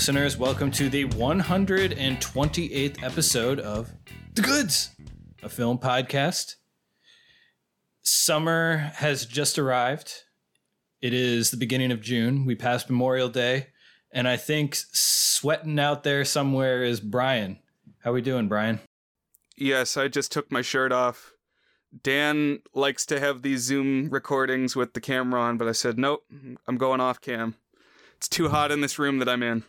listeners, welcome to the 128th episode of The Goods, a film podcast. Summer has just arrived. It is the beginning of June. We passed Memorial Day, and I think sweating out there somewhere is Brian. How we doing, Brian? Yes, I just took my shirt off. Dan likes to have these Zoom recordings with the camera on, but I said, nope, I'm going off cam. It's too hot in this room that I'm in.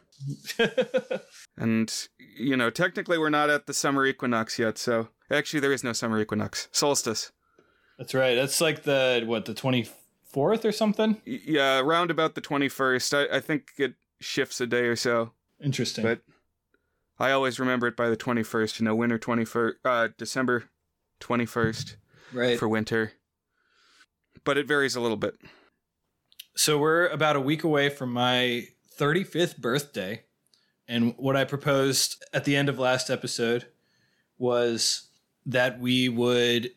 And, you know, technically we're not at the summer equinox yet, so... Actually, there is no summer equinox. Solstice. That's right. That's like the 24th or something? Yeah, around about the 21st. I think it shifts a day or so. Interesting. But I always remember it by the 21st, you know, winter 21st, December 21st. Right. For winter. But it varies a little bit. So we're about a week away from my 35th birthday. And what I proposed at the end of last episode was that we would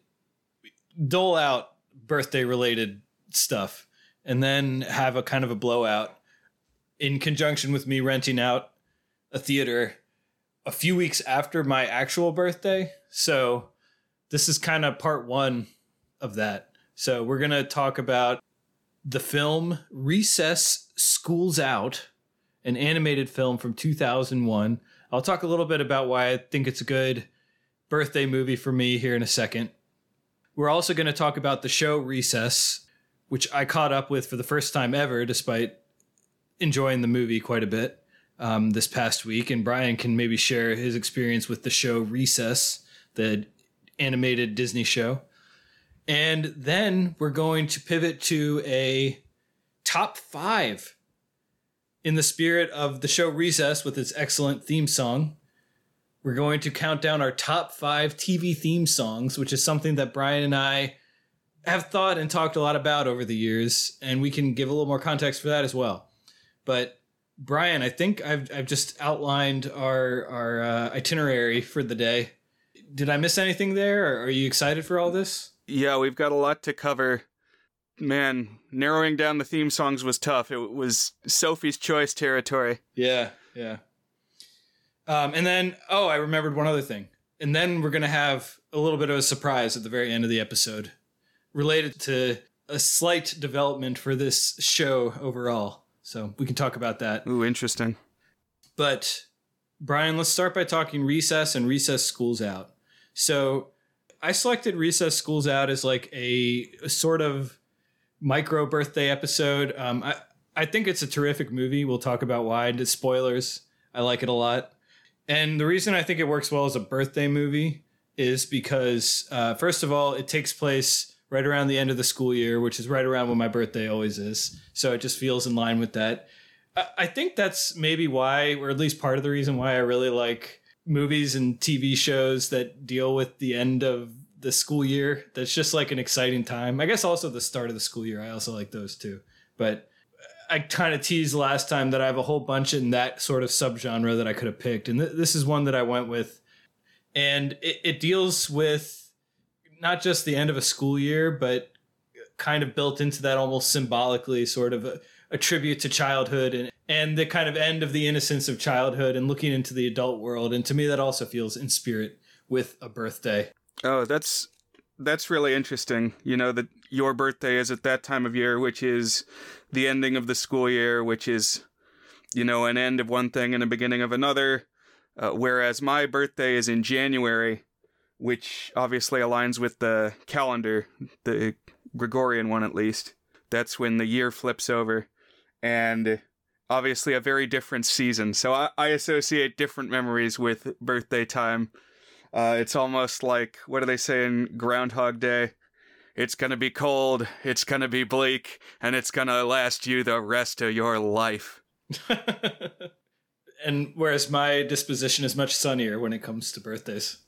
dole out birthday related stuff and then have a kind of a blowout in conjunction with me renting out a theater a few weeks after my actual birthday. So this is kind of part one of that. So we're going to talk about the film Recess: School's Out, an animated film from 2001. I'll talk a little bit about why I think it's a good birthday movie for me here in a second. We're also going to talk about the show Recess, which I caught up with for the first time ever, despite enjoying the movie quite a bit this past week. And Brian can maybe share his experience with the show Recess, the animated Disney show. And then we're going to pivot to a top five in the spirit of the show Recess with its excellent theme song. We're going to count down our top five TV theme songs, which is something that Brian and I have thought and talked a lot about over the years. And we can give a little more context for that as well. But Brian, I think I've just outlined our itinerary for the day. Did I miss anything there? Or are you excited for all this? Yeah, we've got a lot to cover. Man, narrowing down the theme songs was tough. It was Sophie's Choice territory. Yeah. And then, I remembered one other thing. And then we're going to have a little bit of a surprise at the very end of the episode related to a slight development for this show overall. So we can talk about that. Ooh, interesting. But, Brian, let's start by talking Recess and Recess: School's Out. So... I selected Recess: School's Out as like a sort of micro birthday episode. I think it's a terrific movie. We'll talk about why. And spoilers. I like it a lot. And the reason I think it works well as a birthday movie is because, first of all, it takes place right around the end of the school year, which is right around when my birthday always is. So it just feels in line with that. I think that's maybe why, or at least part of the reason why I really like movies and TV shows that deal with the end of the school year. That's just like an exciting time. I guess also the start of the school year. I also like those too. But I kind of teased last time that I have a whole bunch in that sort of subgenre that I could have picked. And this is one that I went with. And it deals with not just the end of a school year, but kind of built into that almost symbolically sort of a tribute to childhood and the kind of end of the innocence of childhood and looking into the adult world. And to me, that also feels in spirit with a birthday. Oh, that's really interesting. You know, that your birthday is at that time of year, which is the ending of the school year, which is, you know, an end of one thing and a beginning of another. Whereas my birthday is in January, which obviously aligns with the calendar, the Gregorian one, at least. That's when the year flips over. And obviously a very different season. So I associate different memories with birthday time. It's almost like, what do they say in Groundhog Day? It's going to be cold, it's going to be bleak, and it's going to last you the rest of your life. And whereas my disposition is much sunnier when it comes to birthdays.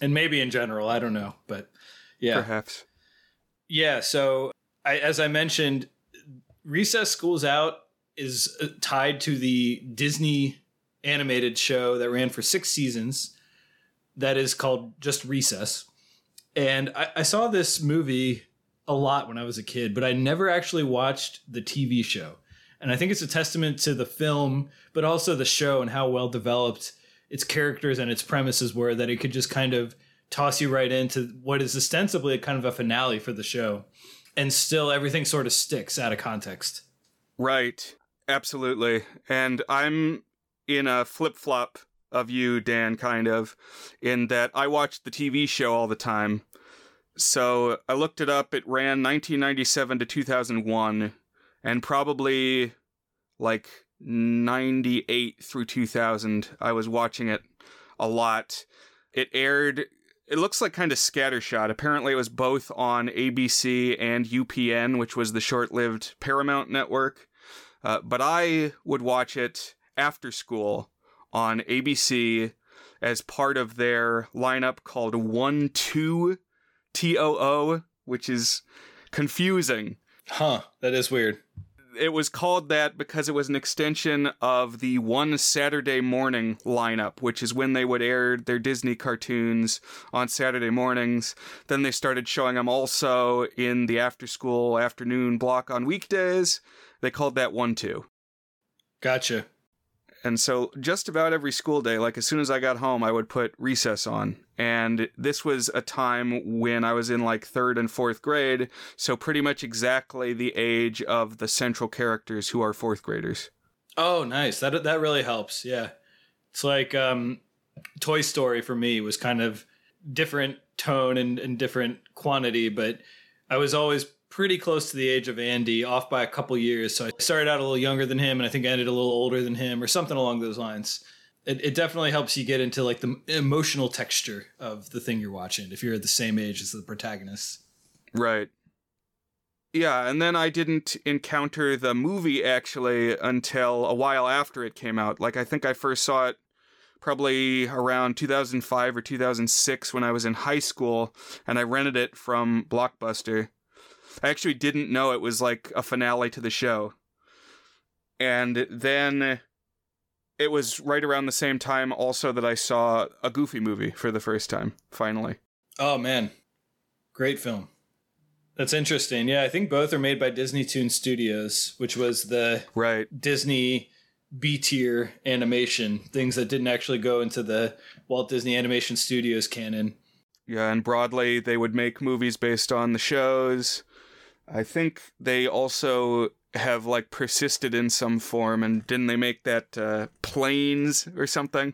And maybe in general, I don't know, but yeah. Perhaps. Yeah, so as I mentioned, Recess: School's Out is tied to the Disney animated show that ran for 6 seasons that is called just Recess. And I saw this movie a lot when I was a kid, but I never actually watched the TV show. And I think it's a testament to the film, but also the show and how well developed its characters and its premises were, that it could just kind of toss you right into what is ostensibly a kind of a finale for the show. And still everything sort of sticks out of context. Right. Absolutely. And I'm in a flip-flop of you, Dan, kind of, in that I watched the TV show all the time. So I looked it up. It ran 1997 to 2001, and probably like 98 through 2000, I was watching it a lot. It aired, it looks like kind of scattershot. Apparently it was both on ABC and UPN, which was the short-lived Paramount network. But I would watch it after school on ABC as part of their lineup called 1-2 TOO, which is confusing. Huh, that is weird. It was called that because it was an extension of the One Saturday Morning lineup, which is when they would air their Disney cartoons on Saturday mornings. Then they started showing them also in the after-school afternoon block on weekdays. They called that 1-2. Gotcha. And so just about every school day, like as soon as I got home, I would put Recess on. And this was a time when I was in like 3rd and 4th grade. So pretty much exactly the age of the central characters who are 4th graders. Oh, nice. That really helps. Yeah. It's like Toy Story for me was kind of different tone and different quantity, but I was always pretty close to the age of Andy, off by a couple years. So I started out a little younger than him, and I think I ended a little older than him or something along those lines. It definitely helps you get into like the emotional texture of the thing you're watching if you're at the same age as the protagonist. Right. Yeah, and then I didn't encounter the movie actually until a while after it came out. Like I think I first saw it probably around 2005 or 2006 when I was in high school, and I rented it from Blockbuster. I actually didn't know it was like a finale to the show. And then it was right around the same time also that I saw a Goofy movie for the first time, finally. Oh, man. Great film. That's interesting. Yeah, I think both are made by Disney Toon Studios, which was the right Disney B-tier animation, things that didn't actually go into the Walt Disney Animation Studios canon. Yeah, and broadly, they would make movies based on the shows. I think they also have like persisted in some form, and didn't they make that Planes or something?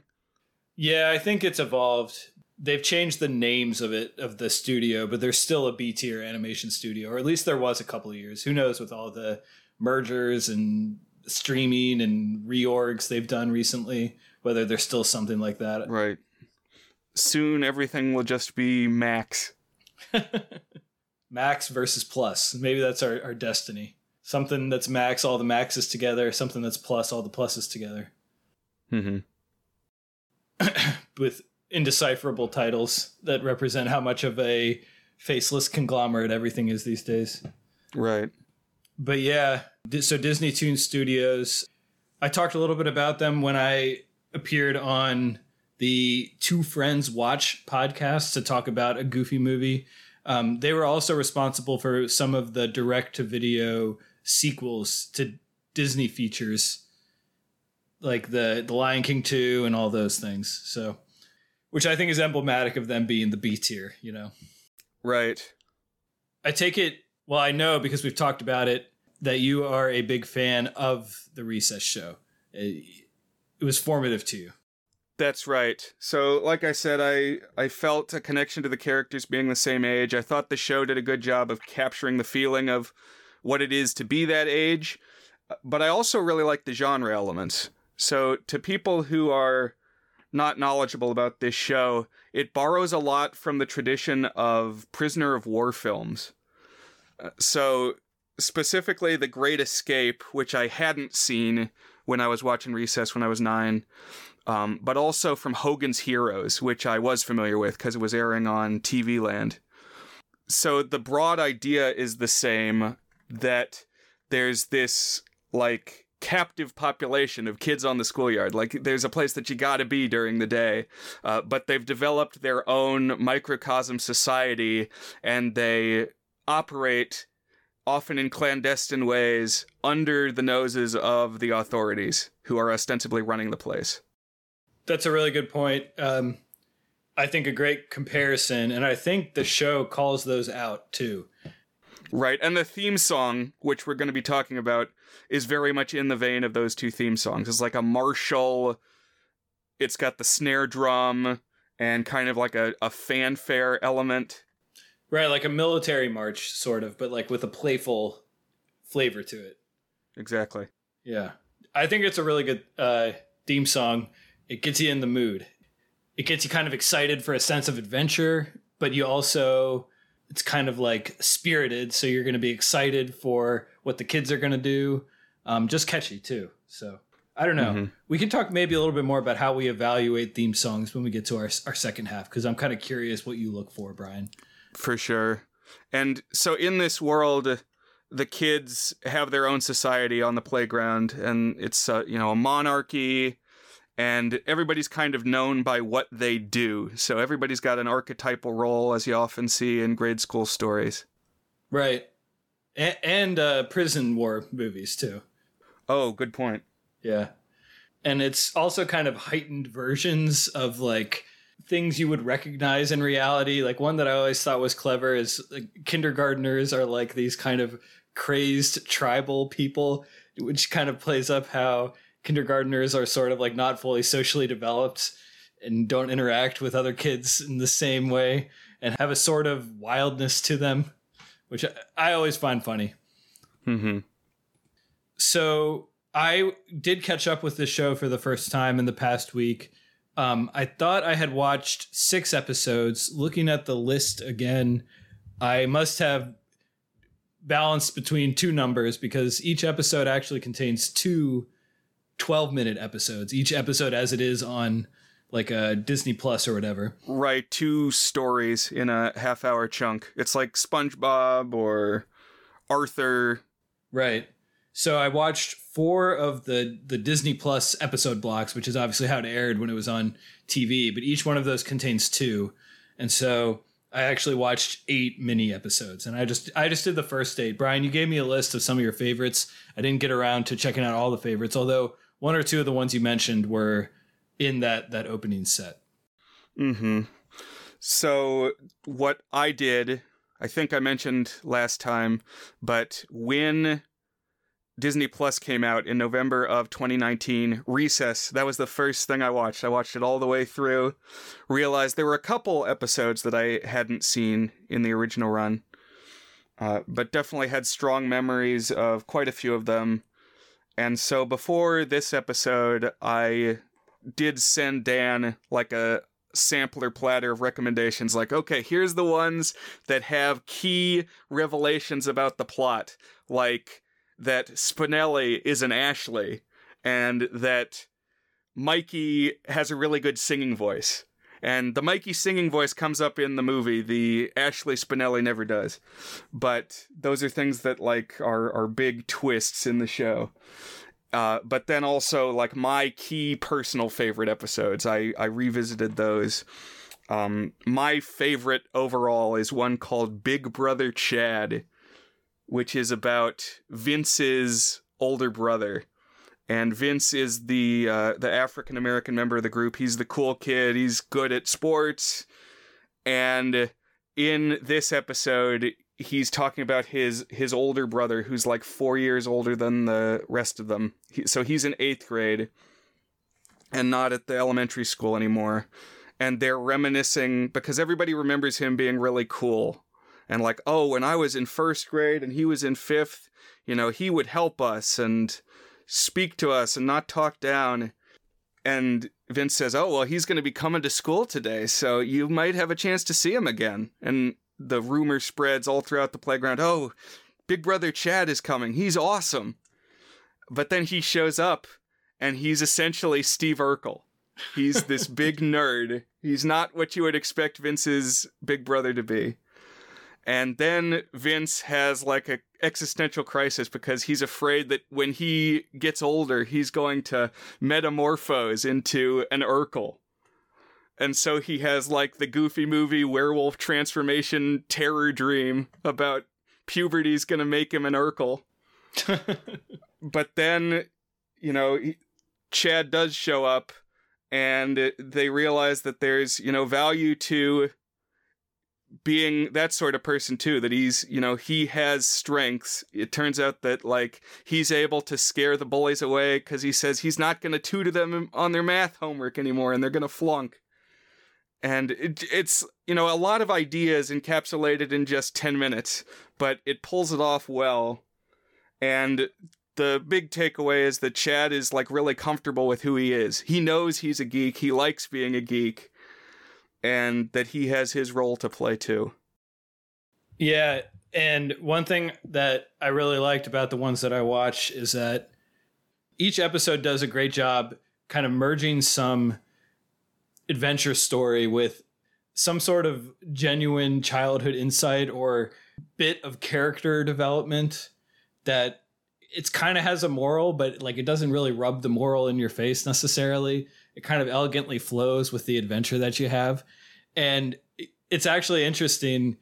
Yeah, I think it's evolved. They've changed the names of it, of the studio, but there's still a B-tier animation studio, or at least there was a couple of years. Who knows with all the mergers and streaming and reorgs they've done recently, whether there's still something like that. Right. Soon everything will just be Max. Max versus Plus. Maybe that's our destiny. Something that's Max, all the Maxes together. Something that's Plus, all the Pluses together. Mm-hmm. With indecipherable titles that represent how much of a faceless conglomerate everything is these days. Right. But yeah, so Disney Toon Studios. I talked a little bit about them when I appeared on the Two Friends Watch podcast to talk about a Goofy movie. They were also responsible for some of the direct-to-video sequels to Disney features, like the Lion King 2 and all those things. So, which I think is emblematic of them being the B tier, you know? Right. I take it, well, I know because we've talked about it, that you are a big fan of the Recess show. It was formative to you. That's right. So, like I said, I felt a connection to the characters being the same age. I thought the show did a good job of capturing the feeling of what it is to be that age. But I also really like the genre elements. So, to people who are not knowledgeable about this show, it borrows a lot from the tradition of prisoner of war films. So, specifically The Great Escape, which I hadn't seen when I was watching Recess when I was 9. But also from Hogan's Heroes, which I was familiar with because it was airing on TV Land. So the broad idea is the same, that there's this, like, captive population of kids on the schoolyard. Like, there's a place that you gotta be during the day. But they've developed their own microcosm society, and they operate often in clandestine ways, under the noses of the authorities who are ostensibly running the place. That's a really good point. I think a great comparison, and I think the show calls those out too. Right, and the theme song, which we're going to be talking about, is very much in the vein of those two theme songs. It's like a martial, it's got the snare drum, and kind of like a fanfare element. Right, like a military march, sort of, but like with a playful flavor to it. Exactly. Yeah. I think it's a really good theme song. It gets you in the mood. It gets you kind of excited for a sense of adventure, but you also, it's kind of like spirited, so you're going to be excited for what the kids are going to do. Just catchy, too. So, I don't know. Mm-hmm. We can talk maybe a little bit more about how we evaluate theme songs when we get to our second half, because I'm kind of curious what you look for, Brian. For sure. And so in this world, the kids have their own society on the playground, and it's a monarchy, and everybody's kind of known by what they do. So everybody's got an archetypal role, as you often see in grade school stories. Right. And prison war movies, too. Oh, good point. Yeah. And it's also kind of heightened versions of, like, things you would recognize in reality. Like one that I always thought was clever is like, kindergartners are like these kind of crazed tribal people, which kind of plays up how kindergartners are sort of like not fully socially developed and don't interact with other kids in the same way and have a sort of wildness to them, which I always find funny. Mm-hmm. So I did catch up with this show for the first time in the past week. I thought I had watched 6 episodes. Looking at the list again, I must have balanced between two numbers because each episode actually contains two 12-minute episodes. Each episode as it is on like a Disney Plus or whatever. Right, 2 stories in a half-hour chunk. It's like SpongeBob or Arthur. Right. So I watched 4 of the Disney Plus episode blocks, which is obviously how it aired when it was on TV, but each one of those contains 2. And so I actually watched 8 mini episodes, and I just did the first 8. Brian, you gave me a list of some of your favorites. I didn't get around to checking out all the favorites, although 1 or 2 of the ones you mentioned were in that opening set. Mm-hmm. So what I did, I think I mentioned last time, but when Disney Plus came out in November of 2019. Recess, that was the first thing I watched. I watched it all the way through. Realized there were a couple episodes that I hadn't seen in the original run. But definitely had strong memories of quite a few of them. And so before this episode, I did send Dan like a sampler platter of recommendations. Like, okay, here's the ones that have key revelations about the plot. Like that Spinelli is an Ashley, and that Mikey has a really good singing voice. And the Mikey singing voice comes up in the movie. The Ashley Spinelli never does. But those are things that, like, are big twists in the show. But then also, like, my key personal favorite episodes. I revisited those. My favorite overall is one called Big Brother Chad, which is about Vince's older brother. And Vince is the African-American member of the group. He's the cool kid. He's good at sports. And in this episode, he's talking about his older brother, who's like 4 years older than the rest of them. So he's in 8th grade and not at the elementary school anymore. And they're reminiscing because everybody remembers him being really cool. And like, oh, when I was in 1st grade and he was in 5th, you know, he would help us and speak to us and not talk down. And Vince says, oh, well, he's going to be coming to school today, so you might have a chance to see him again. And the rumor spreads all throughout the playground, oh, Big Brother Chad is coming. He's awesome. But then he shows up and he's essentially Steve Urkel. He's this big nerd. He's not what you would expect Vince's big brother to be. And then Vince has like an existential crisis because he's afraid that when he gets older, he's going to metamorphose into an Urkel. And so he has like the Goofy Movie werewolf transformation terror dream about puberty's going to make him an Urkel. But then, you know, Chad does show up, and they realize that there's, you know, value to being that sort of person too, that he's, you know, he has strengths. It turns out that, like, he's able to scare the bullies away because he says he's not going to tutor them on their math homework anymore and they're going to flunk. And it's, you know, a lot of ideas encapsulated in just 10 minutes, but it pulls it off well. And the big takeaway is that Chad is, like, really comfortable with who he is. He knows he's a geek. He likes being a geek, and that he has his role to play too. Yeah. And one thing that I really liked about the ones that I watch is that each episode does a great job kind of merging some adventure story with some sort of genuine childhood insight or bit of character development that it's kind of has a moral, but, like, it doesn't really rub the moral in your face necessarily. It kind of elegantly flows with the adventure that you have. And it's actually interesting.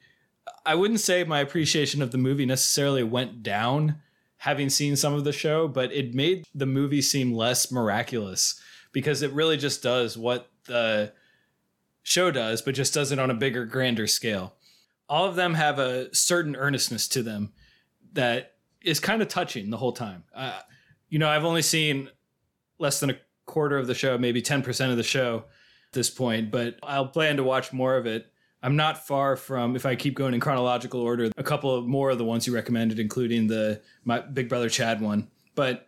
I wouldn't say my appreciation of the movie necessarily went down having seen some of the show, but it made the movie seem less miraculous because it really just does what the show does, but just does it on a bigger, grander scale. All of them have a certain earnestness to them that is kind of touching the whole time. You know, I've only seen less than a quarter of the show, maybe 10% of the show at this point, but I'll plan to watch more of it. I'm not far from, if I keep going in chronological order, a couple of more of the ones you recommended, including my Big Brother Chad one, but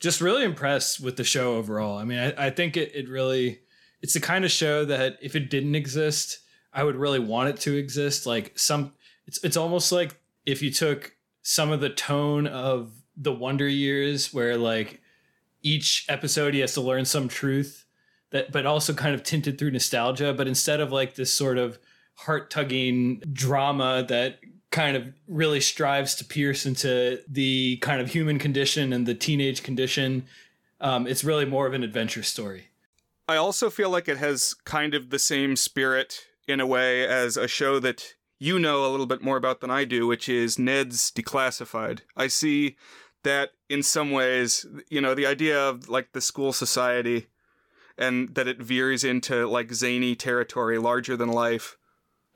just really impressed with the show overall. I mean, I think it really, it's the kind of show that if it didn't exist, I would really want it to exist. Like it's almost like if you took some of the tone of the Wonder Years, where, like, each episode he has to learn some truth that, but also kind of tinted through nostalgia. But instead of, like, this sort of heart tugging drama that kind of really strives to pierce into the kind of human condition and the teenage condition, it's really more of an adventure story. I also feel like it has kind of the same spirit in a way as a show that you know a little bit more about than I do, which is Ned's Declassified. I see that in some ways, you know, the idea of, like, the school society and that it veers into, like, zany territory, larger than life.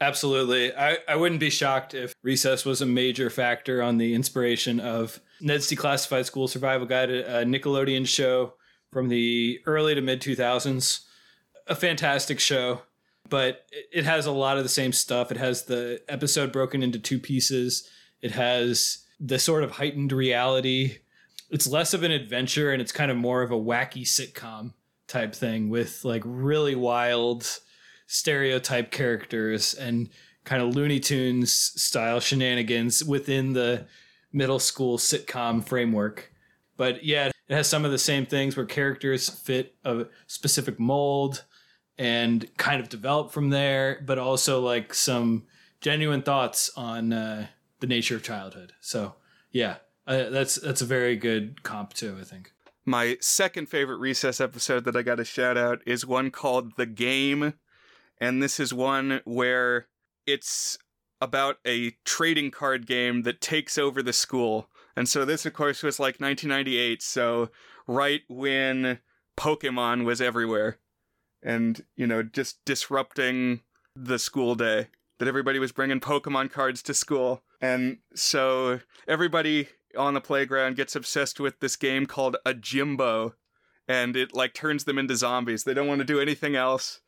Absolutely. I wouldn't be shocked if Recess was a major factor on the inspiration of Ned's Declassified School Survival Guide, a Nickelodeon show from the early to mid 2000s. A fantastic show. But it has a lot of the same stuff. It has the episode broken into two pieces. It has the sort of heightened reality. It's less of an adventure, and it's kind of more of a wacky sitcom type thing with, like, really wild stereotype characters and kind of Looney Tunes style shenanigans within the middle school sitcom framework. But yeah, it has some of the same things where characters fit a specific mold and kind of develop from there, but also, like, some genuine thoughts on the nature of childhood. So yeah, that's a very good comp too, I think. My second favorite Recess episode that I got to shout out is one called The Game. And this is one where it's about a trading card game that takes over the school. And so this, of course, was like 1998. So right when Pokemon was everywhere. And, you know, just disrupting the school day, that everybody was bringing Pokemon cards to school. And so everybody on the playground gets obsessed with this game called a Jimbo, and it, like, turns them into zombies. They don't want to do anything else.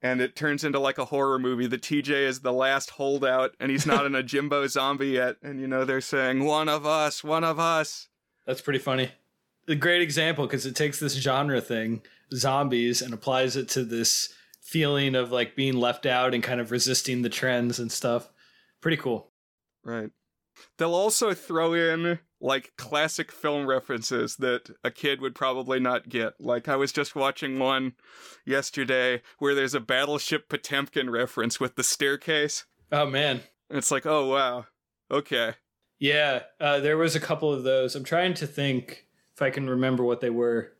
And it turns into, like, a horror movie. The TJ is the last holdout, and he's not an a Jimbo zombie yet. And, you know, they're saying, one of us, one of us. That's pretty funny. A great example, because it takes this genre thing, zombies, and applies it to this feeling of, like, being left out and kind of resisting the trends and stuff. Pretty cool. Right. They'll also throw in, like, classic film references that a kid would probably not get. Like, I was just watching one yesterday where there's a Battleship Potemkin reference with the staircase. Oh, man. And it's like, oh, wow. Okay. Yeah, there was a couple of those. I'm trying to think if I can remember what they were.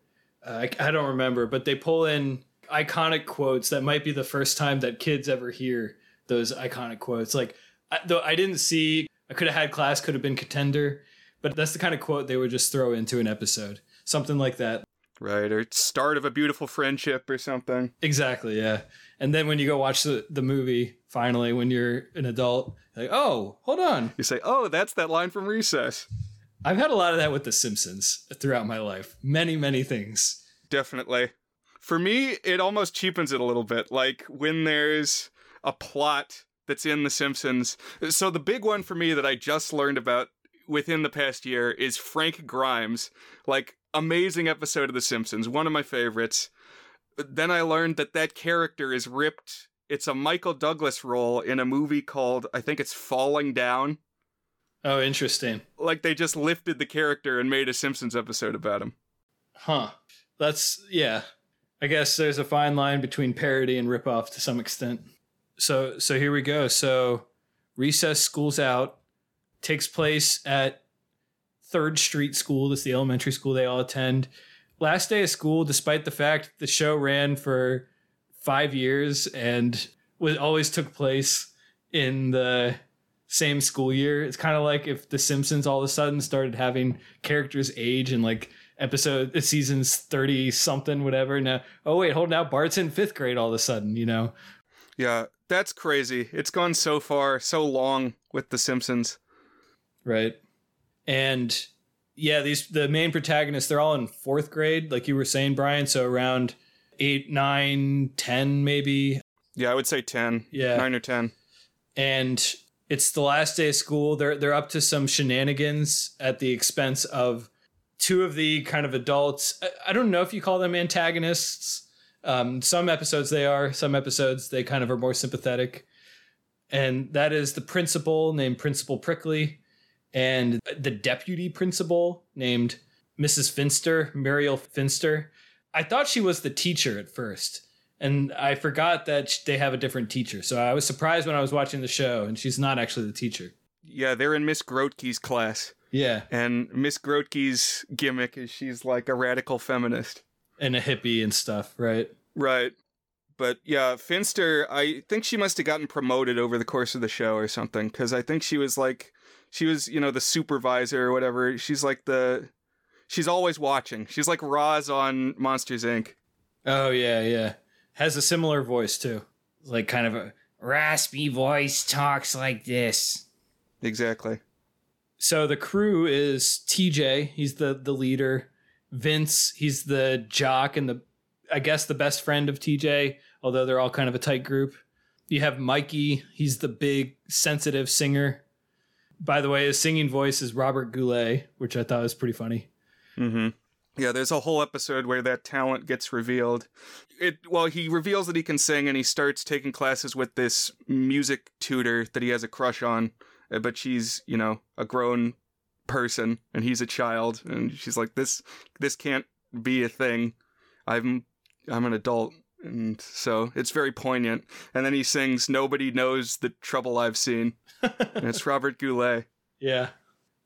I don't remember, but they pull in iconic quotes that might be the first time that kids ever hear those iconic quotes. Like, I didn't see I could have had class, could have been contender. But that's the kind of quote they would just throw into an episode. Something like that. Right. Or start of a beautiful friendship or something. Exactly. Yeah. And then when you go watch the movie, finally, when you're an adult, like, oh, hold on. You say, oh, that's that line from Recess. I've had a lot of that with The Simpsons throughout my life. Many, many things. Definitely. For me, it almost cheapens it a little bit. Like when there's a plot that's in The Simpsons. So the big one for me that I just learned about within the past year is Frank Grimes. Like, amazing episode of The Simpsons. One of my favorites. Then I learned that that character is ripped. It's a Michael Douglas role in a movie called, I think it's Falling Down. Oh, interesting. Like, they just lifted the character and made a Simpsons episode about him. Huh. That's, yeah. I guess there's a fine line between parody and ripoff to some extent. So here we go. So Recess School's Out takes place at 3rd Street School. That's the elementary school they all attend. Last day of school, despite the fact the show ran for 5 years and always took place in the same school year. It's kind of like if The Simpsons all of a sudden started having characters age and like seasons 30 something, whatever. Now, oh wait, hold on, Bart's in 5th grade all of a sudden, you know? Yeah, that's crazy. It's gone so far, so long with The Simpsons. Right. And yeah, the main protagonists, they're all in 4th grade, like you were saying, Brian. So around 8, 9, 10, maybe. Yeah, I would say 10. Yeah. 9 or 10. And it's the last day of school. They're up to some shenanigans at the expense of two of the kind of adults. I don't know if you call them antagonists. Some episodes they are, some episodes they kind of are more sympathetic. And that is the principal named Principal Prickly and the deputy principal named Mrs. Finster, Muriel Finster. I thought she was the teacher at first, and I forgot that they have a different teacher. So I was surprised when I was watching the show, and she's not actually the teacher. Yeah, they're in Miss Grotke's class. Yeah. And Miss Grotke's gimmick is she's like a radical feminist. And a hippie and stuff, right? Right. But yeah, Finster, I think she must have gotten promoted over the course of the show or something. Because I think she was, you know, the supervisor or whatever. She's always watching. She's like Roz on Monsters, Inc. Oh, yeah, yeah. Has a similar voice, too. Like kind of a raspy voice, talks like this. Exactly. So the crew is TJ. He's the leader. Vince, he's the jock and I guess the best friend of TJ, although they're all kind of a tight group. You have Mikey, he's the big sensitive singer. By the way, his singing voice is Robert Goulet, which I thought was pretty funny. Mm-hmm. Yeah, there's a whole episode where that talent gets revealed. He reveals that he can sing and he starts taking classes with this music tutor that he has a crush on, but she's, you know, a grown person and he's a child, and she's like, this can't be a thing, I'm an adult. And so it's very poignant, and then he sings Nobody Knows the Trouble I've Seen. And it's Robert Goulet. Yeah.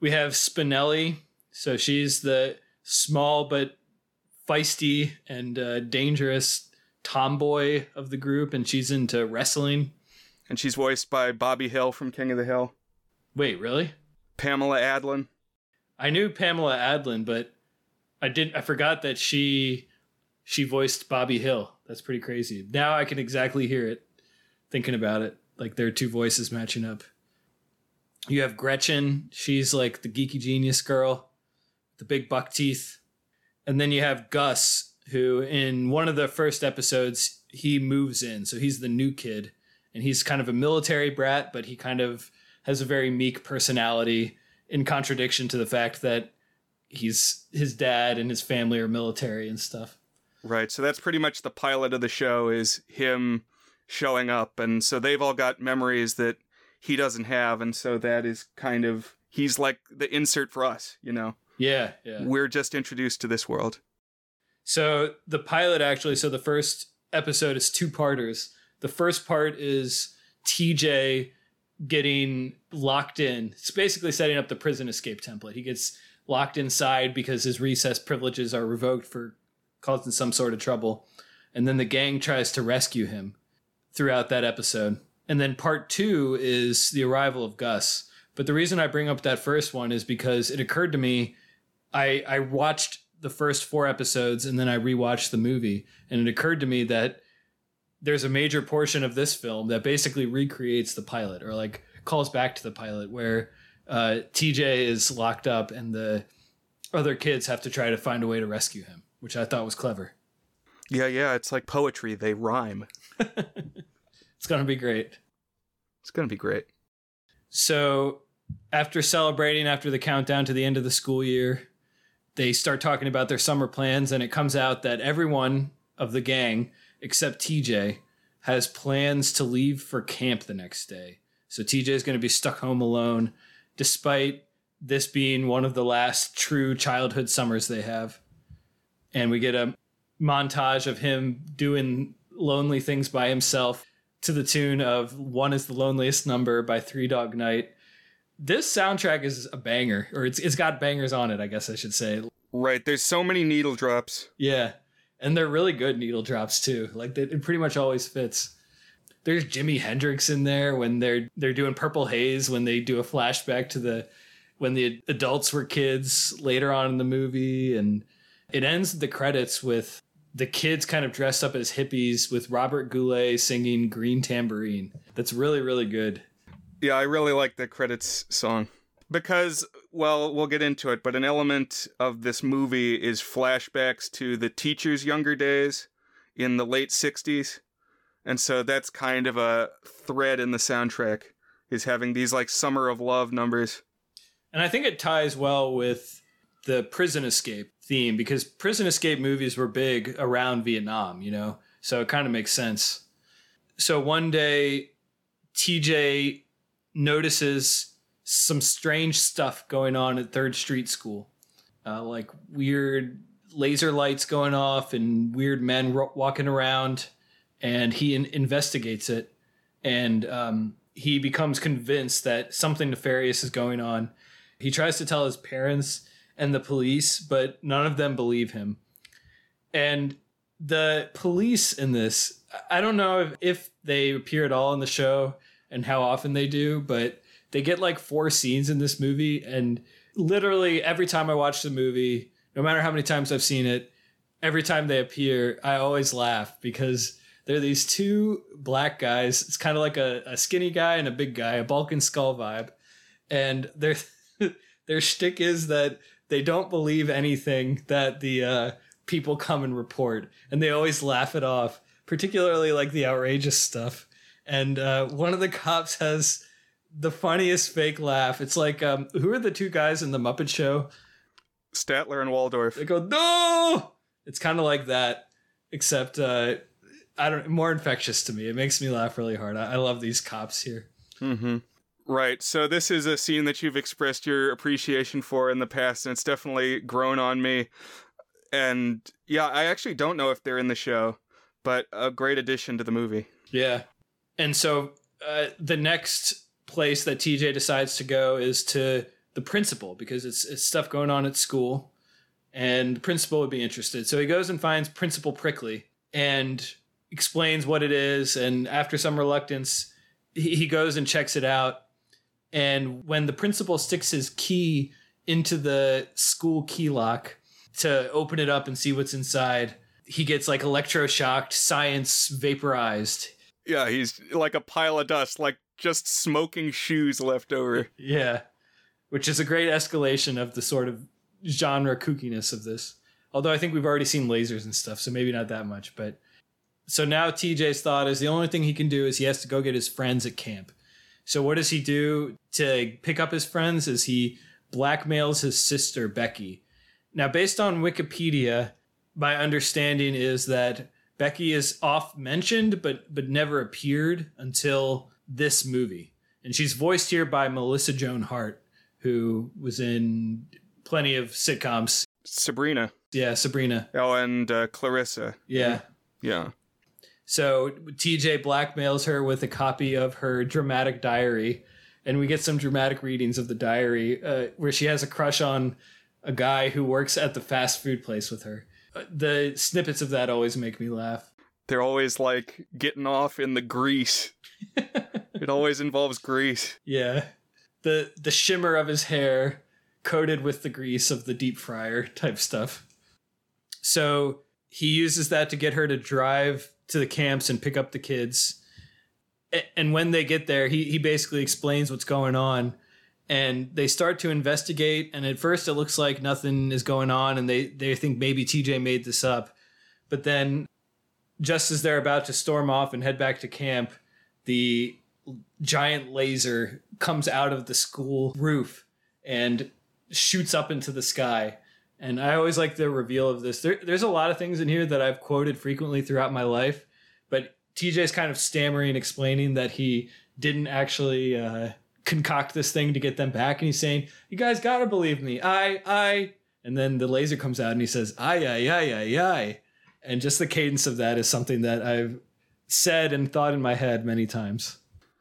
We have Spinelli, so she's the small but feisty and dangerous tomboy of the group, and she's into wrestling, and she's voiced by Bobby Hill from King of the Hill. Wait, really? Pamela Adlon. I knew Pamela Adlon, but I forgot that she voiced Bobby Hill. That's pretty crazy. Now I can exactly hear it thinking about it. Like their two voices matching up. You have Gretchen. She's like the geeky genius girl, the big buck teeth. And then you have Gus, who in one of the first episodes, he moves in. So he's the new kid, and he's kind of a military brat, but he kind of has a very meek personality, in contradiction to the fact that his dad and his family are military and stuff. Right. So that's pretty much the pilot of the show, is him showing up. And so they've all got memories that he doesn't have. And so that is kind of, he's like the insert for us, you know? Yeah. Yeah. We're just introduced to this world. So the pilot actually, so the first episode is 2-parters. The first part is TJ getting locked in. It's basically setting up the prison escape template. He gets locked inside because his recess privileges are revoked for causing some sort of trouble. And then the gang tries to rescue him throughout that episode. And then part 2 is the arrival of Gus. But the reason I bring up that first one is because it occurred to me, I watched the first 4 episodes and then I rewatched the movie. And it occurred to me that there's a major portion of this film that basically recreates the pilot, or like calls back to the pilot, where TJ is locked up and the other kids have to try to find a way to rescue him, which I thought was clever. Yeah. It's like poetry. They rhyme. It's going to be great. It's going to be great. So after celebrating, after the countdown to the end of the school year, they start talking about their summer plans, and it comes out that everyone of the gang, except TJ, has plans to leave for camp the next day. So TJ is going to be stuck home alone, despite this being one of the last true childhood summers they have. And we get a montage of him doing lonely things by himself to the tune of One Is the Loneliest Number by Three Dog Night. This soundtrack is a banger, or it's got bangers on it, I guess I should say. Right. There's so many needle drops. Yeah. And they're really good needle drops, too. Like, it pretty much always fits. There's Jimi Hendrix in there when they're doing Purple Haze, when they do a flashback to when the adults were kids later on in the movie. And it ends the credits with the kids kind of dressed up as hippies with Robert Goulet singing Green Tambourine. That's really, really good. Yeah, I really like the credits song because, well, we'll get into it, but an element of this movie is flashbacks to the teacher's younger days in the late 60s. And so that's kind of a thread in the soundtrack, is having these like Summer of Love numbers. And I think it ties well with the prison escape theme, because prison escape movies were big around Vietnam, you know, so it kind of makes sense. So one day, TJ notices some strange stuff going on at Third Street School, like weird laser lights going off and weird men walking around. And he investigates it, and he becomes convinced that something nefarious is going on. He tries to tell his parents and the police, but none of them believe him. And the police in this, I don't know if they appear at all in the show and how often they do, but they get like 4 scenes in this movie. And literally every time I watch the movie, no matter how many times I've seen it, every time they appear, I always laugh because they're these 2 black guys. It's kind of like a skinny guy and a big guy, a Balkan skull vibe. And their shtick is that they don't believe anything that the people come and report. And they always laugh it off, particularly like the outrageous stuff. And one of the cops has the funniest fake laugh. It's like, who are the 2 guys in The Muppet Show? Statler and Waldorf. They go, no! It's kind of like that, except... more infectious to me. It makes me laugh really hard. I love these cops here. Mm-hmm. Right. So this is a scene that you've expressed your appreciation for in the past, and it's definitely grown on me. And yeah, I actually don't know if they're in the show, but a great addition to the movie. Yeah. And so the next place that TJ decides to go is to the principal, because it's stuff going on at school, and the principal would be interested. So he goes and finds Principal Prickly and explains what it is, and after some reluctance, he goes and checks it out. And when the principal sticks his key into the school key lock to open it up and see what's inside, he gets like electroshocked, science vaporized. Yeah, he's like a pile of dust, like just smoking shoes left over. Yeah, which is a great escalation of the sort of genre kookiness of this. Although I think we've already seen lasers and stuff, so maybe not that much, but... So now TJ's thought is the only thing he can do is he has to go get his friends at camp. So what does he do to pick up his friends? Is he blackmails his sister, Becky. Now, based on Wikipedia, my understanding is that Becky is oft mentioned, but never appeared until this movie. And she's voiced here by Melissa Joan Hart, who was in plenty of sitcoms. Sabrina. Yeah, Sabrina. Oh, and Clarissa. Yeah. Yeah. So TJ blackmails her with a copy of her dramatic diary, and we get some dramatic readings of the diary where she has a crush on a guy who works at the fast food place with her. The snippets of that always make me laugh. They're always like getting off in the grease. It always involves grease. Yeah. the shimmer of his hair coated with the grease of the deep fryer type stuff. So he uses that to get her to drive to the camps and pick up the kids. And when they get there, he basically explains what's going on, and they start to investigate. And at first it looks like nothing is going on, and they think maybe TJ made this up. But then just as they're about to storm off and head back to camp, the giant laser comes out of the school roof and shoots up into the sky. And I always like the reveal of this. There's a lot of things in here that I've quoted frequently throughout my life, but TJ's kind of stammering, explaining that he didn't actually concoct this thing to get them back. And he's saying, you guys got to believe me. I. And then the laser comes out and he says, I. And just the cadence of that is something that I've said and thought in my head many times.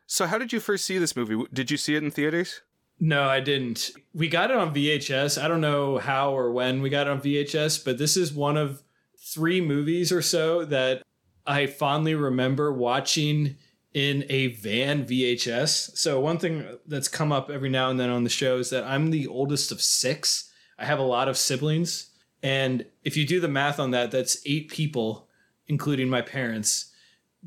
So how did you first see this movie? Did you see it in theaters? No, I didn't. We got it on VHS. I don't know how or when we got it on VHS, but this is one of three movies or so that I fondly remember watching in a van VHS. So one thing that's come up every now and then on the show is that I'm the oldest of six. I have a lot of siblings. And if you do the math on that, that's eight people, including my parents.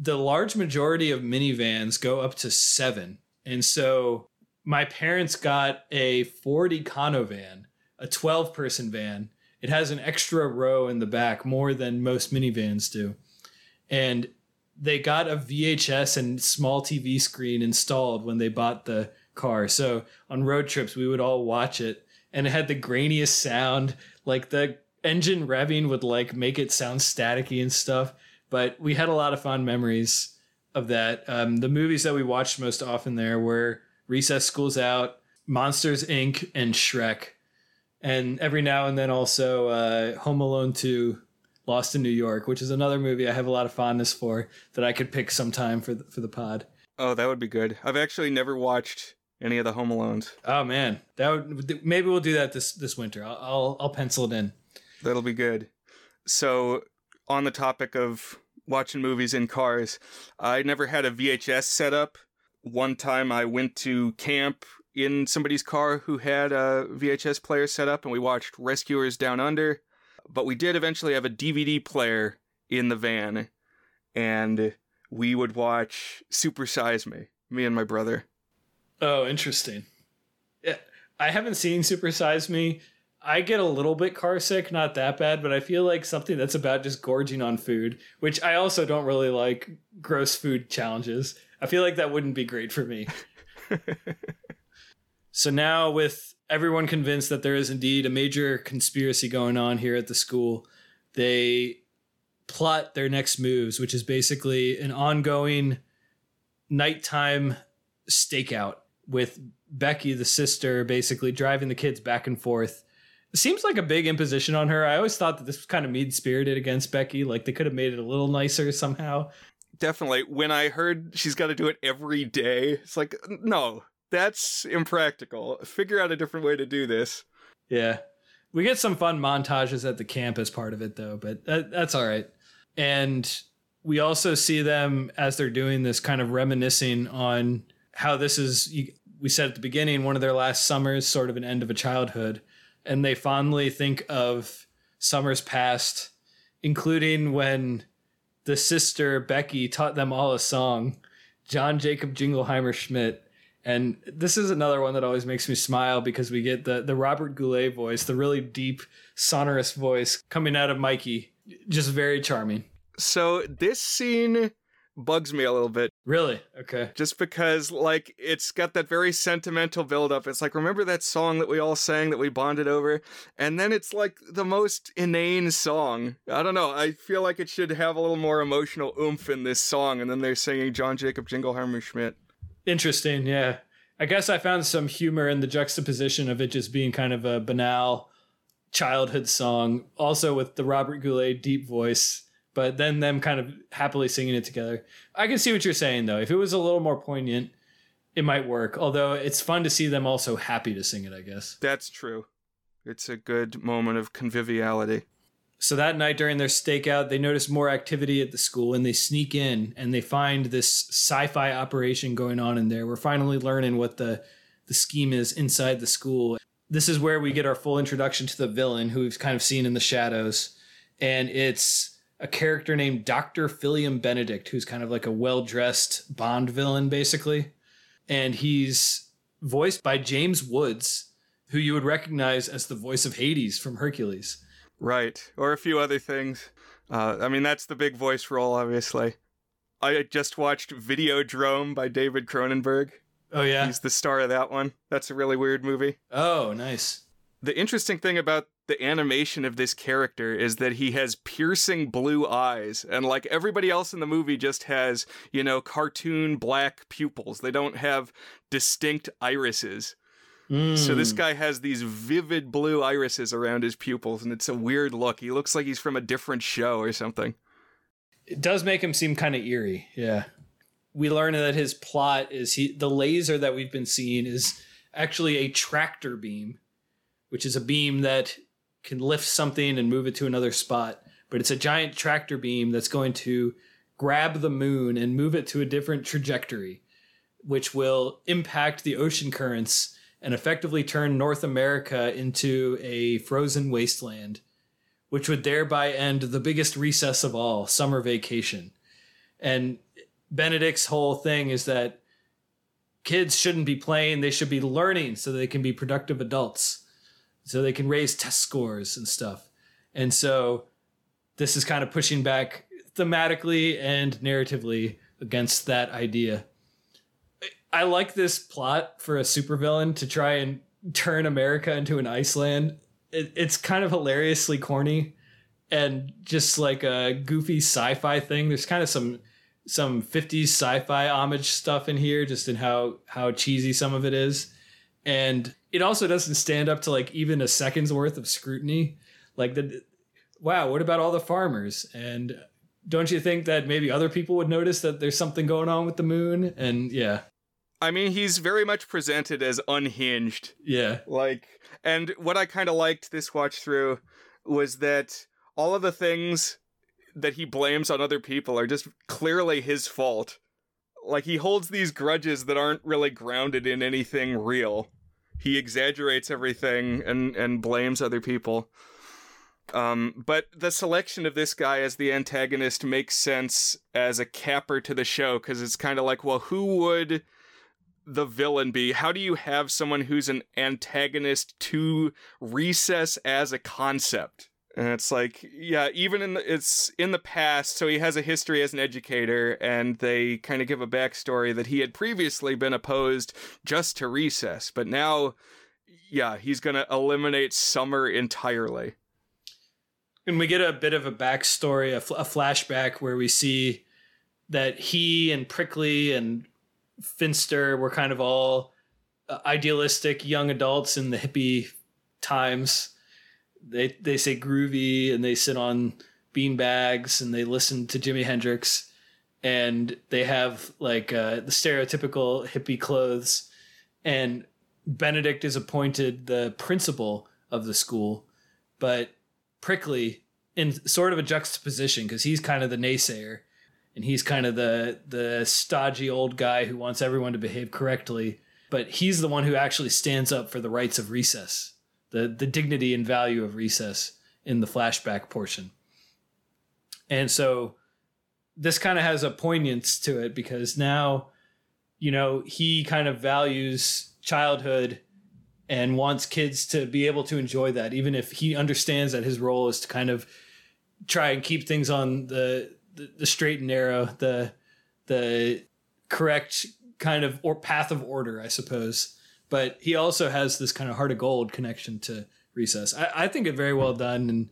The large majority of minivans go up to seven. And so my parents got a Ford Econovan, a 12-person van. It has an extra row in the back, more than most minivans do. And they got a VHS and small TV screen installed when they bought the car. So on road trips, we would all watch it. And it had the grainiest sound, like the engine revving would like make it sound staticky and stuff. But we had a lot of fond memories of that. The movies that we watched most often there were Recess: School's Out, Monsters, Inc., and Shrek. And every now and then also Home Alone 2: Lost in New York, which is another movie I have a lot of fondness for that I could pick sometime for the pod. Oh, that would be good. I've actually never watched any of the Home Alones. Oh, man. Maybe we'll do that this winter. I'll pencil it in. That'll be good. So, on the topic of watching movies in cars, I never had a VHS set up. One time I went to camp in somebody's car who had a VHS player set up, and we watched Rescuers Down Under. But we did eventually have a DVD player in the van, and we would watch Super Size me and my brother. Oh, interesting. Yeah, I haven't seen Super Size Me. I get a little bit car sick, not that bad, but I feel like something that's about just gorging on food, which I also don't really like gross food challenges. I feel like that wouldn't be great for me. So now with everyone convinced that there is indeed a major conspiracy going on here at the school, they plot their next moves, which is basically an ongoing nighttime stakeout with Becky, the sister, basically driving the kids back and forth. It seems like a big imposition on her. I always thought that this was kind of mean-spirited against Becky. Like, they could have made it a little nicer somehow. Definitely. When I heard she's got to do it every day, it's like, no, that's impractical. Figure out a different way to do this. Yeah. We get some fun montages at the camp as part of it, though, but that's all right. And we also see them, as they're doing this, kind of reminiscing on how this is, we said at the beginning, one of their last summers, sort of an end of a childhood. And they fondly think of summers past, including when the sister, Becky, taught them all a song, John Jacob Jingleheimer Schmidt. And this is another one that always makes me smile because we get the Robert Goulet voice, the really deep, sonorous voice coming out of Mikey. Just very charming. So this scene bugs me a little bit. Really? Okay. Just because, like, it's got that very sentimental buildup. It's like, remember that song that we all sang that we bonded over? And then it's like the most inane song. I don't know. I feel like it should have a little more emotional oomph in this song. And then they're singing John Jacob Jingleheimer Schmidt. Interesting. Yeah. I guess I found some humor in the juxtaposition of it just being kind of a banal childhood song. Also with the Robert Goulet deep voice. But then them kind of happily singing it together. I can see what you're saying, though. If it was a little more poignant, it might work. Although it's fun to see them also happy to sing it, I guess. That's true. It's a good moment of conviviality. So that night during their stakeout, they notice more activity at the school and they sneak in and they find this sci-fi operation going on in there. We're finally learning what the the scheme is inside the school. This is where we get our full introduction to the villain, who we've kind of seen in the shadows. And it's a character named Dr. Philliam Benedict, who's kind of like a well-dressed Bond villain, basically. And he's voiced by James Woods, who you would recognize as the voice of Hades from Hercules. Right. Or a few other things. I mean, that's the big voice role, obviously. I just watched Videodrome by David Cronenberg. Oh, yeah. He's the star of that one. That's a really weird movie. Oh, nice. The interesting thing about the animation of this character is that he has piercing blue eyes. And like everybody else in the movie just has, you know, cartoon black pupils. They don't have distinct irises. Mm. So this guy has these vivid blue irises around his pupils, and it's a weird look. He looks like he's from a different show or something. It does make him seem kind of eerie. Yeah. We learn that his plot is the laser that we've been seeing is actually a tractor beam, which is a beam that can lift something and move it to another spot. But it's a giant tractor beam that's going to grab the moon and move it to a different trajectory, which will impact the ocean currents and effectively turn North America into a frozen wasteland, which would thereby end the biggest recess of all, summer vacation. And Benedict's whole thing is that kids shouldn't be playing. They should be learning so they can be productive adults, so they can raise test scores and stuff. And so this is kind of pushing back thematically and narratively against that idea. I like this plot for a supervillain to try and turn America into an Iceland. It's kind of hilariously corny and just like a goofy sci-fi thing. There's kind of some 50s sci-fi homage stuff in here, just in how cheesy some of it is. And it also doesn't stand up to like even a second's worth of scrutiny. Like, wow, what about all the farmers? And don't you think that maybe other people would notice that there's something going on with the moon? And yeah. I mean, he's very much presented as unhinged. Yeah. Like, and what I kind of liked this watch through was that all of the things that he blames on other people are just clearly his fault. Like, he holds these grudges that aren't really grounded in anything real. He exaggerates everything and blames other people. But the selection of this guy as the antagonist makes sense as a capper to the show, because it's kind of like, well, who would the villain be? How do you have someone who's an antagonist to recess as a concept? And it's like, yeah, even it's in the past, so he has a history as an educator, and they kind of give a backstory that he had previously been opposed just to recess, but now, yeah, he's going to eliminate summer entirely. And we get a bit of a backstory, a flashback where we see that he and Prickly and Finster were kind of all idealistic young adults in the hippie times. They say groovy, and they sit on beanbags, and they listen to Jimi Hendrix, and they have like the stereotypical hippie clothes. And Benedict is appointed the principal of the school, but Prickly, in sort of a juxtaposition, because he's kind of the naysayer. And he's kind of the stodgy old guy who wants everyone to behave correctly. But he's the one who actually stands up for the rights of recess, the dignity and value of recess in the flashback portion. And so this kind of has a poignance to it, because now, you know, he kind of values childhood and wants kids to be able to enjoy that, even if he understands that his role is to kind of try and keep things on the straight and narrow, the correct kind of or path of order, I suppose. But he also has this kind of heart of gold connection to recess. I think it very well done and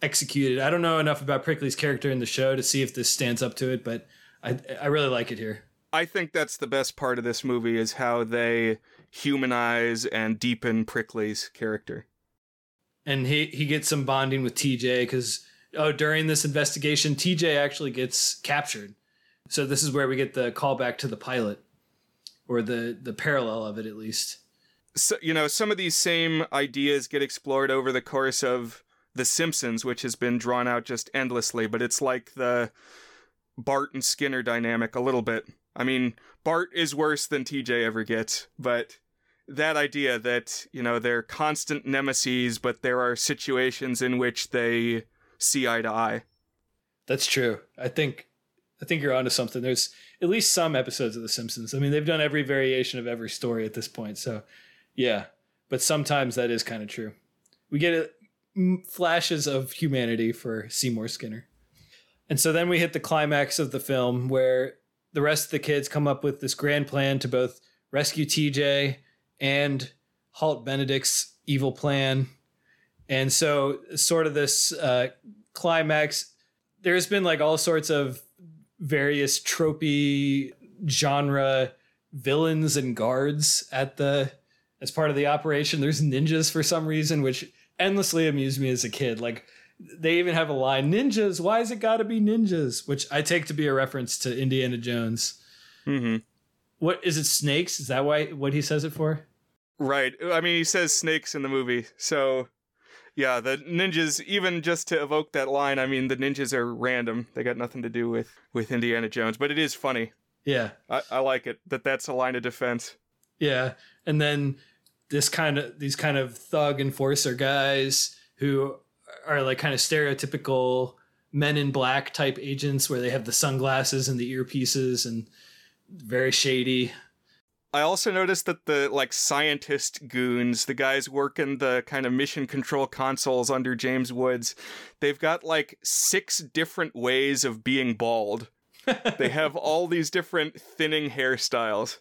executed. I don't know enough about Prickly's character in the show to see if this stands up to it, but I really like it here. I think that's the best part of this movie, is how they humanize and deepen Prickly's character. And he gets some bonding with TJ, because during this investigation, TJ actually gets captured. So this is where we get the callback to the pilot, or the parallel of it, at least. So, you know, some of these same ideas get explored over the course of The Simpsons, which has been drawn out just endlessly, but it's like the Bart and Skinner dynamic a little bit. I mean, Bart is worse than TJ ever gets, but that idea that, you know, they're constant nemeses, but there are situations in which they see eye to eye. That's true. I think you're onto something. There's at least some episodes of The Simpsons. I mean, they've done every variation of every story at this point. So, yeah. But sometimes that is kind of true. We get flashes of humanity for Seymour Skinner. And so then we hit the climax of the film where the rest of the kids come up with this grand plan to both rescue TJ and halt Benedict's evil plan. And so sort of this climax, there's been like all sorts of various tropey genre villains and guards as part of the operation. There's ninjas for some reason, which endlessly amused me as a kid. Like, they even have a line, ninjas, why is it gotta be ninjas? Which I take to be a reference to Indiana Jones. Mm-hmm. What is it, snakes? Is that what he says it for? Right. I mean, he says snakes in the movie. So, yeah, the ninjas, even just to evoke that line, I mean, the ninjas are random. They got nothing to do with Indiana Jones, but it is funny. Yeah. I like it, that's a line of defense. Yeah. And then these kind of thug enforcer guys who are like kind of stereotypical Men in Black type agents where they have the sunglasses and the earpieces and very shady. I also noticed that the like scientist goons, the guys working the kind of mission control consoles under James Woods, they've got like 6 different ways of being bald. They have all these different thinning hairstyles.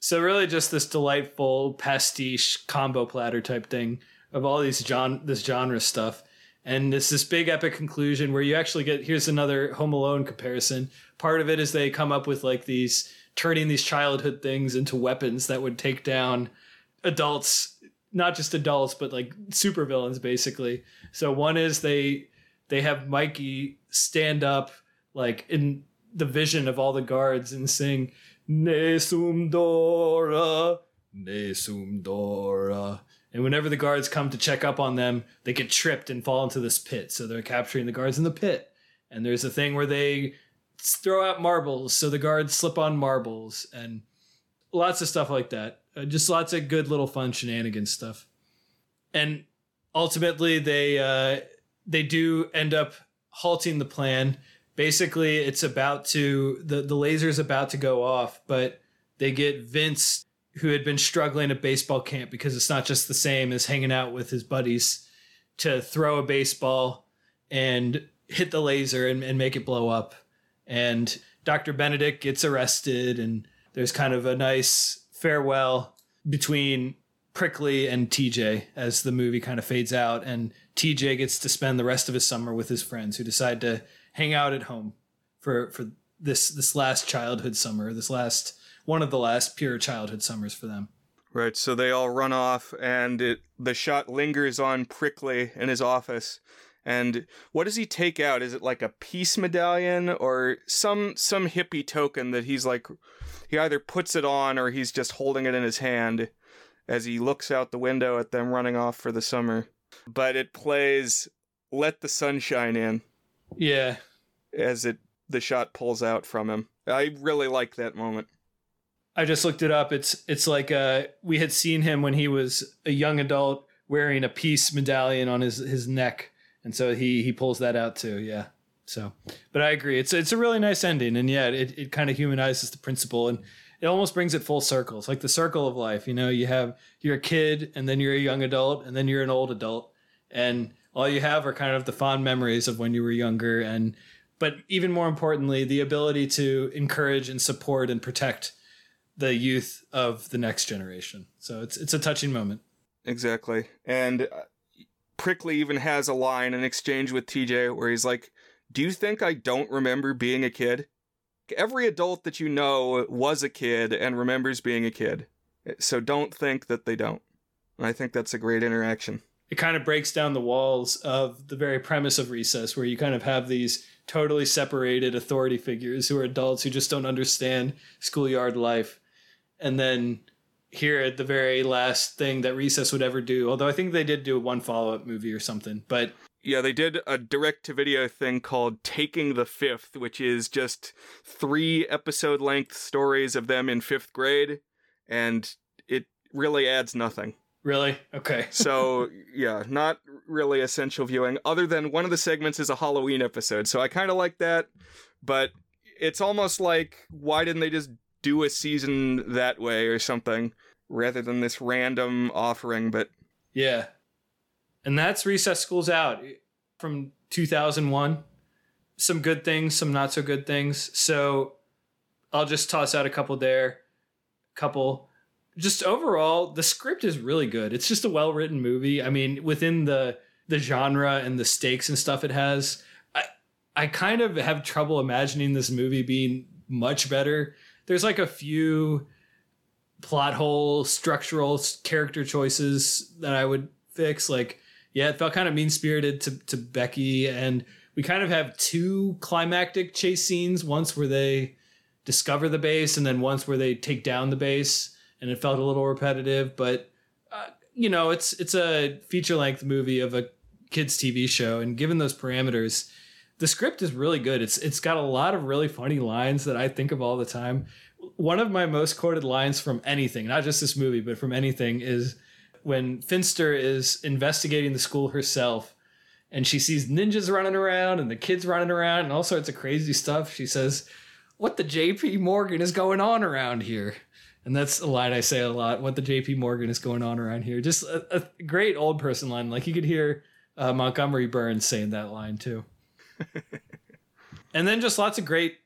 So really just this delightful pastiche combo platter type thing of all these this genre stuff. And it's this big epic conclusion where you actually get, here's another Home Alone comparison. Part of it is they come up with like these, turning these childhood things into weapons that would take down adults, not just adults, but like supervillains basically. So one is they have Mikey stand up like in the vision of all the guards and sing, Nesum Dora, Nesum Dora. And whenever the guards come to check up on them, they get tripped and fall into this pit. So they're capturing the guards in the pit. And there's a thing where they throw out marbles, so the guards slip on marbles and lots of stuff like that. Just lots of good little fun shenanigans stuff. And ultimately, they do end up halting the plan. Basically, it's about to, the laser's about to go off, but they get Vince, who had been struggling at baseball camp because it's not just the same as hanging out with his buddies, to throw a baseball and hit the laser and make it blow up. And Dr. Benedict gets arrested and there's kind of a nice farewell between Prickly and TJ as the movie kind of fades out. And TJ gets to spend the rest of his summer with his friends who decide to hang out at home for this last childhood summer, one of the last pure childhood summers for them. Right, so they all run off, and the shot lingers on Prickly in his office. And what does he take out? Is it like a peace medallion or some hippie token that he's like, he either puts it on or he's just holding it in his hand as he looks out the window at them running off for the summer. But it plays Let the Sunshine In. Yeah. As the shot pulls out from him. I really like that moment. I just looked it up. It's like we had seen him when he was a young adult wearing a peace medallion on his neck. And so he pulls that out too. Yeah. So, but I agree. It's a really nice ending. And yeah, it kind of humanizes the principle and it almost brings it full circle. It's like the circle of life. You know, you're a kid and then you're a young adult and then you're an old adult. And all you have are kind of the fond memories of when you were younger. But even more importantly, the ability to encourage and support and protect the youth of the next generation. So it's a touching moment. Exactly. And Prickly even has a line in exchange with TJ where he's like, do you think I don't remember being a kid? Every adult that you know was a kid and remembers being a kid. So don't think that they don't. And I think that's a great interaction. It kind of breaks down the walls of the very premise of Recess, where you kind of have these totally separated authority figures who are adults who just don't understand schoolyard life. And then here at the very last thing that Recess would ever do, although I think they did do one follow-up movie or something. But yeah, they did a direct-to-video thing called Taking the Fifth, which is just 3 episode-length stories of them in 5th grade. And it really adds nothing. Really? Okay. So, yeah, not really essential viewing, other than one of the segments is a Halloween episode. So I kind of like that, but it's almost like, why didn't they just do a season that way or something rather than this random offering? But yeah. And that's Recess School's Out from 2001. Some good things, some not so good things. So I'll just toss out a couple there. Just overall, the script is really good. It's just a well-written movie. I mean, within the genre and the stakes and stuff it has, I kind of have trouble imagining this movie being much better. There's like a few plot hole, structural character choices that I would fix. Like, yeah, it felt kind of mean-spirited to Becky. And we kind of have two climactic chase scenes, once where they discover the base and then once where they take down the base. And it felt a little repetitive, but, you know, it's a feature-length movie of a kids' TV show. And given those parameters, the script is really good. It's got a lot of really funny lines that I think of all the time. One of my most quoted lines from anything, not just this movie, but from anything, is when Finster is investigating the school herself and she sees ninjas running around and the kids running around and all sorts of crazy stuff. She says, "What the JP Morgan is going on around here?" And that's a line I say a lot. What the JP Morgan is going on around here. Just a great old person line. Like, you could hear Montgomery Burns saying that line too. And then just lots of great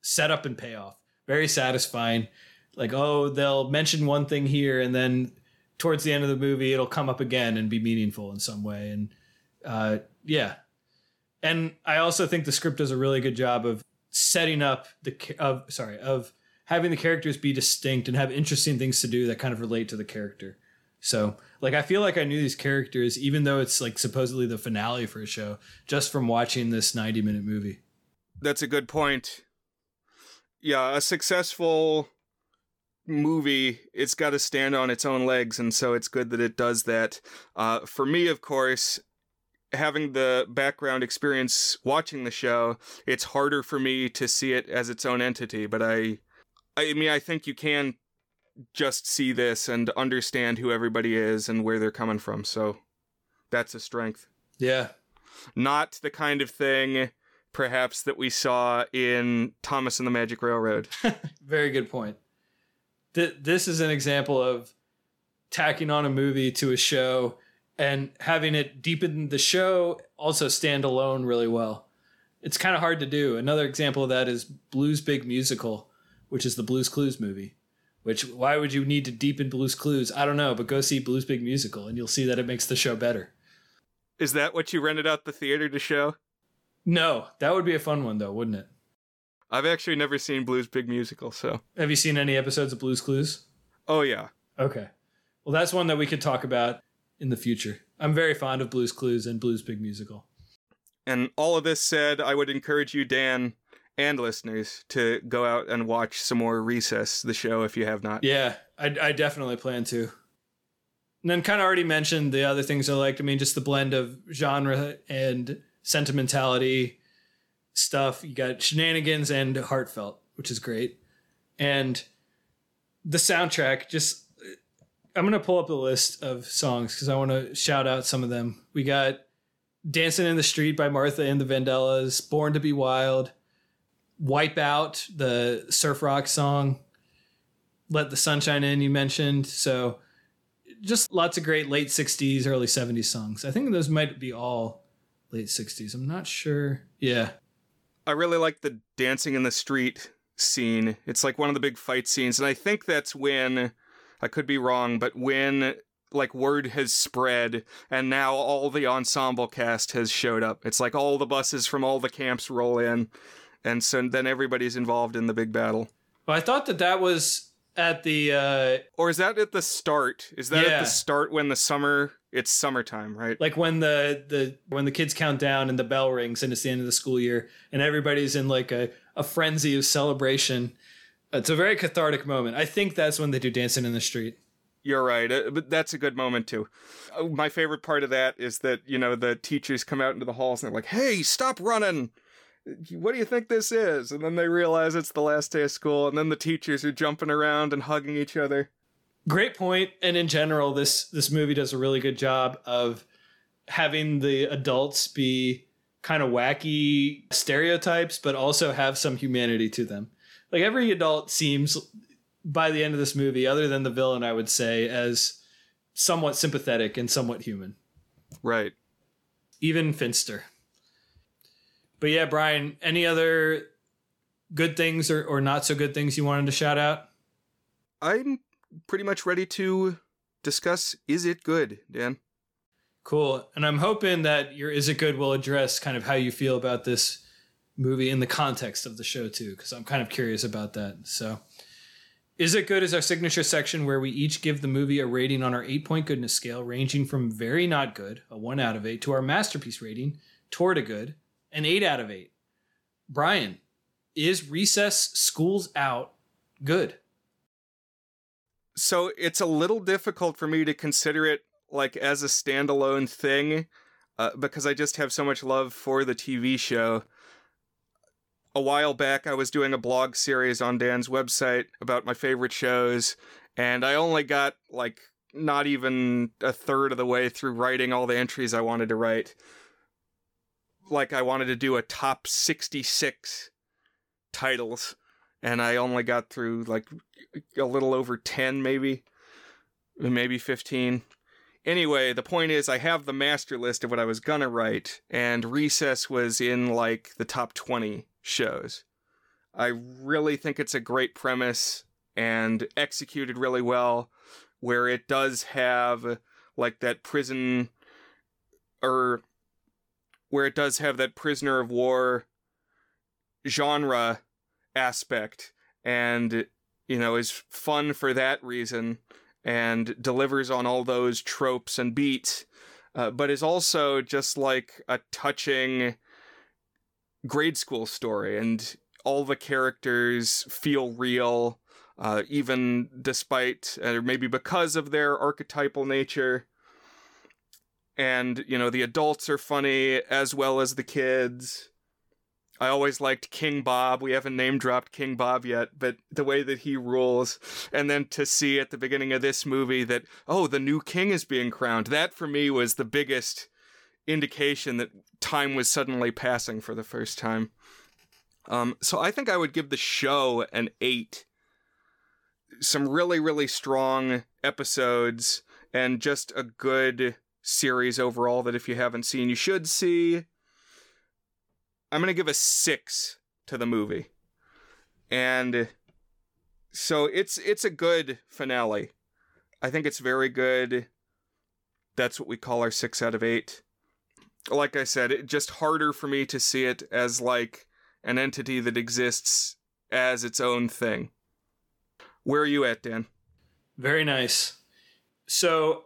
setup and payoff. Very satisfying. Like, oh, they'll mention one thing here and then towards the end of the movie, it'll come up again and be meaningful in some way. And yeah. And I also think the script does a really good job of setting up having the characters be distinct and have interesting things to do that kind of relate to the character. So, like, I feel like I knew these characters, even though it's like supposedly the finale for a show, just from watching this 90-minute movie. That's a good point. Yeah, a successful movie, it's got to stand on its own legs, and so it's good that it does that. For me, of course, having the background experience watching the show, it's harder for me to see it as its own entity, but I mean, I think you can just see this and understand who everybody is and where they're coming from. So that's a strength. Yeah. Not the kind of thing, perhaps, that we saw in Thomas and the Magic Railroad. Very good point. This is an example of tacking on a movie to a show and having it deepen the show, also stand alone really well. It's kind of hard to do. Another example of that is Blue's Big Musical, which is the Blue's Clues movie, which why would you need to deepen Blue's Clues? I don't know, but go see Blue's Big Musical and you'll see that it makes the show better. Is that what you rented out the theater to show? No, that would be a fun one though, wouldn't it? I've actually never seen Blue's Big Musical, so. Have you seen any episodes of Blue's Clues? Oh yeah. Okay. Well, that's one that we could talk about in the future. I'm very fond of Blue's Clues and Blue's Big Musical. And all of this said, I would encourage you, Dan, and listeners, to go out and watch some more Recess, the show, if you have not. Yeah, I definitely plan to. And then kind of already mentioned the other things I liked. I mean, just the blend of genre and sentimentality stuff. You got shenanigans and heartfelt, which is great. And the soundtrack, just... I'm going to pull up a list of songs because I want to shout out some of them. We got Dancing in the Street by Martha and the Vandellas, Born to Be Wild, Wipe Out, the surf rock song, Let the Sunshine In, you mentioned. So just lots of great late 60s, early 70s songs. I think those might be all late 60s. I'm not sure. Yeah. I really like the dancing in the street scene. It's like one of the big fight scenes. And I think that's when, I could be wrong, but when like word has spread and now all the ensemble cast has showed up. It's like all the buses from all the camps roll in. And so then everybody's involved in the big battle. Well, I thought that was at the... Or is that at the start? Is that at the start when it's summertime, right? Like when the kids count down and the bell rings and it's the end of the school year and everybody's in like a frenzy of celebration. It's a very cathartic moment. I think that's when they do Dancing in the Street. You're right. But that's a good moment, too. My favorite part of that is that, you know, the teachers come out into the halls and they're like, "Hey, stop running. What do you think this is?" And then they realize it's the last day of school, and then the teachers are jumping around and hugging each other. Great point. And in general, this movie does a really good job of having the adults be kind of wacky stereotypes, but also have some humanity to them. Like every adult seems by the end of this movie, other than the villain, I would say, as somewhat sympathetic and somewhat human. Right. Even Finster. But yeah, Brian, any other good things or not so good things you wanted to shout out? I'm pretty much ready to discuss Is It Good, Dan? Cool. And I'm hoping that your Is It Good will address kind of how you feel about this movie in the context of the show, too, because I'm kind of curious about that. So Is It Good is our signature section where we each give the movie a rating on our 8-point goodness scale, ranging from very not good, a 1 out of 8, to our masterpiece rating, toward a good, an 8 out of 8. Brian, is Recess: School's Out good? So it's a little difficult for me to consider it like as a standalone thing, because I just have so much love for the TV show. A while back, I was doing a blog series on Dan's website about my favorite shows, and I only got like not even a third of the way through writing all the entries I wanted to write. Like I wanted to do a top 66 titles, and I only got through like a little over 10, maybe 15. Anyway, the point is I have the master list of what I was gonna write, and Recess was in like the top 20 shows. I really think it's a great premise and executed really well, where it does have like that prison, or where it does have that prisoner of war genre aspect, and, you know, is fun for that reason, and delivers on all those tropes and beats, but is also just like a touching grade school story, and all the characters feel real, even despite, or maybe because of their archetypal nature. And, you know, the adults are funny as well as the kids. I always liked King Bob. We haven't name dropped King Bob yet, but the way that he rules. And then to see at the beginning of this movie that, oh, the new king is being crowned. That for me was the biggest indication that time was suddenly passing for the first time. So I think I would give the show an 8. Some really, really strong episodes and just a good series overall that if you haven't seen, you should see. I'm going to give a 6 to the movie. And so it's a good finale. I think it's very good. That's what we call our 6 out of 8. Like I said, it's just harder for me to see it as like an entity that exists as its own thing. Where are you at, Dan? Very nice. So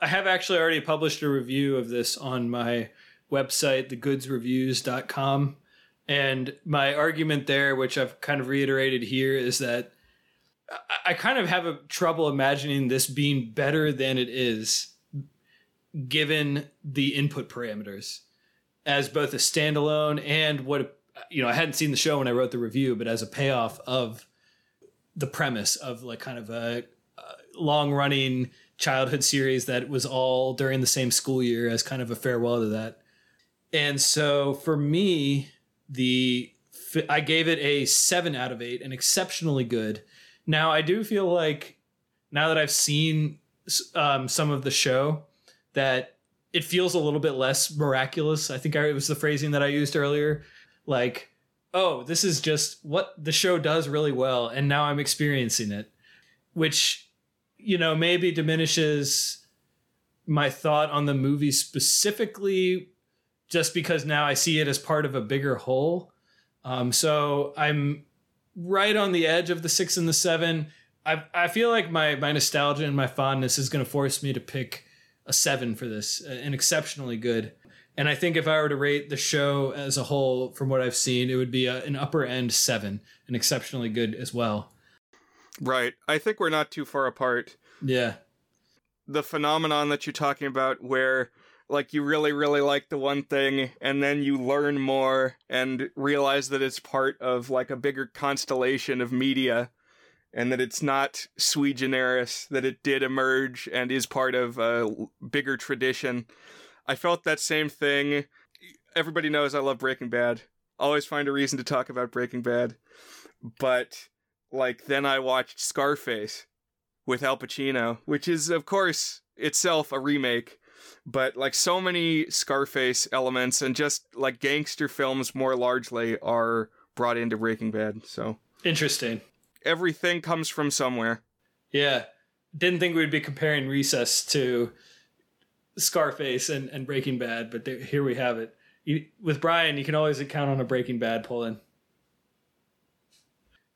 I have actually already published a review of this on my website, thegoodsreviews.com. And my argument there, which I've kind of reiterated here, is that I kind of have a trouble imagining this being better than it is, given the input parameters, as both a standalone and what, you know, I hadn't seen the show when I wrote the review, but as a payoff of the premise of like kind of a long running childhood series that was all during the same school year, as kind of a farewell to that. And so for me, I gave it a 7 out of 8, an exceptionally good. Now, I do feel like now that I've seen some of the show, that it feels a little bit less miraculous. I think it was the phrasing that I used earlier. Like, oh, this is just what the show does really well, and now I'm experiencing it, which, you know, maybe diminishes my thought on the movie specifically, just because now I see it as part of a bigger whole. So I'm right on the edge of the 6 and the 7. I feel like my nostalgia and my fondness is going to force me to pick a 7 for this, an exceptionally good. And I think if I were to rate the show as a whole from what I've seen, it would be an upper end 7, an exceptionally good as well. Right. I think we're not too far apart. Yeah. The phenomenon that you're talking about where like you really, really like the one thing and then you learn more and realize that it's part of like a bigger constellation of media and that it's not sui generis, that it did emerge and is part of a bigger tradition. I felt that same thing. Everybody knows I love Breaking Bad. Always find a reason to talk about Breaking Bad. But, like, then I watched Scarface with Al Pacino, which is, of course, itself a remake. But, like, so many Scarface elements and just, like, gangster films more largely are brought into Breaking Bad, so... Interesting. Everything comes from somewhere. Yeah. Didn't think we'd be comparing Recess to Scarface and Breaking Bad, but here we have it. With Brian, you can always count on a Breaking Bad pull-in.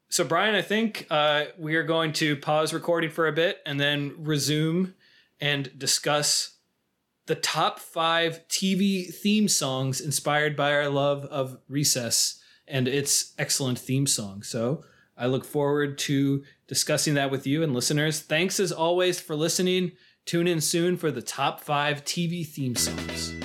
So, Brian, I think we are going to pause recording for a bit and then resume and discuss the top 5 TV theme songs inspired by our love of Recess and its excellent theme song. So I look forward to discussing that with you and listeners. Thanks, as always, for listening. Tune in soon for the top 5 TV theme songs.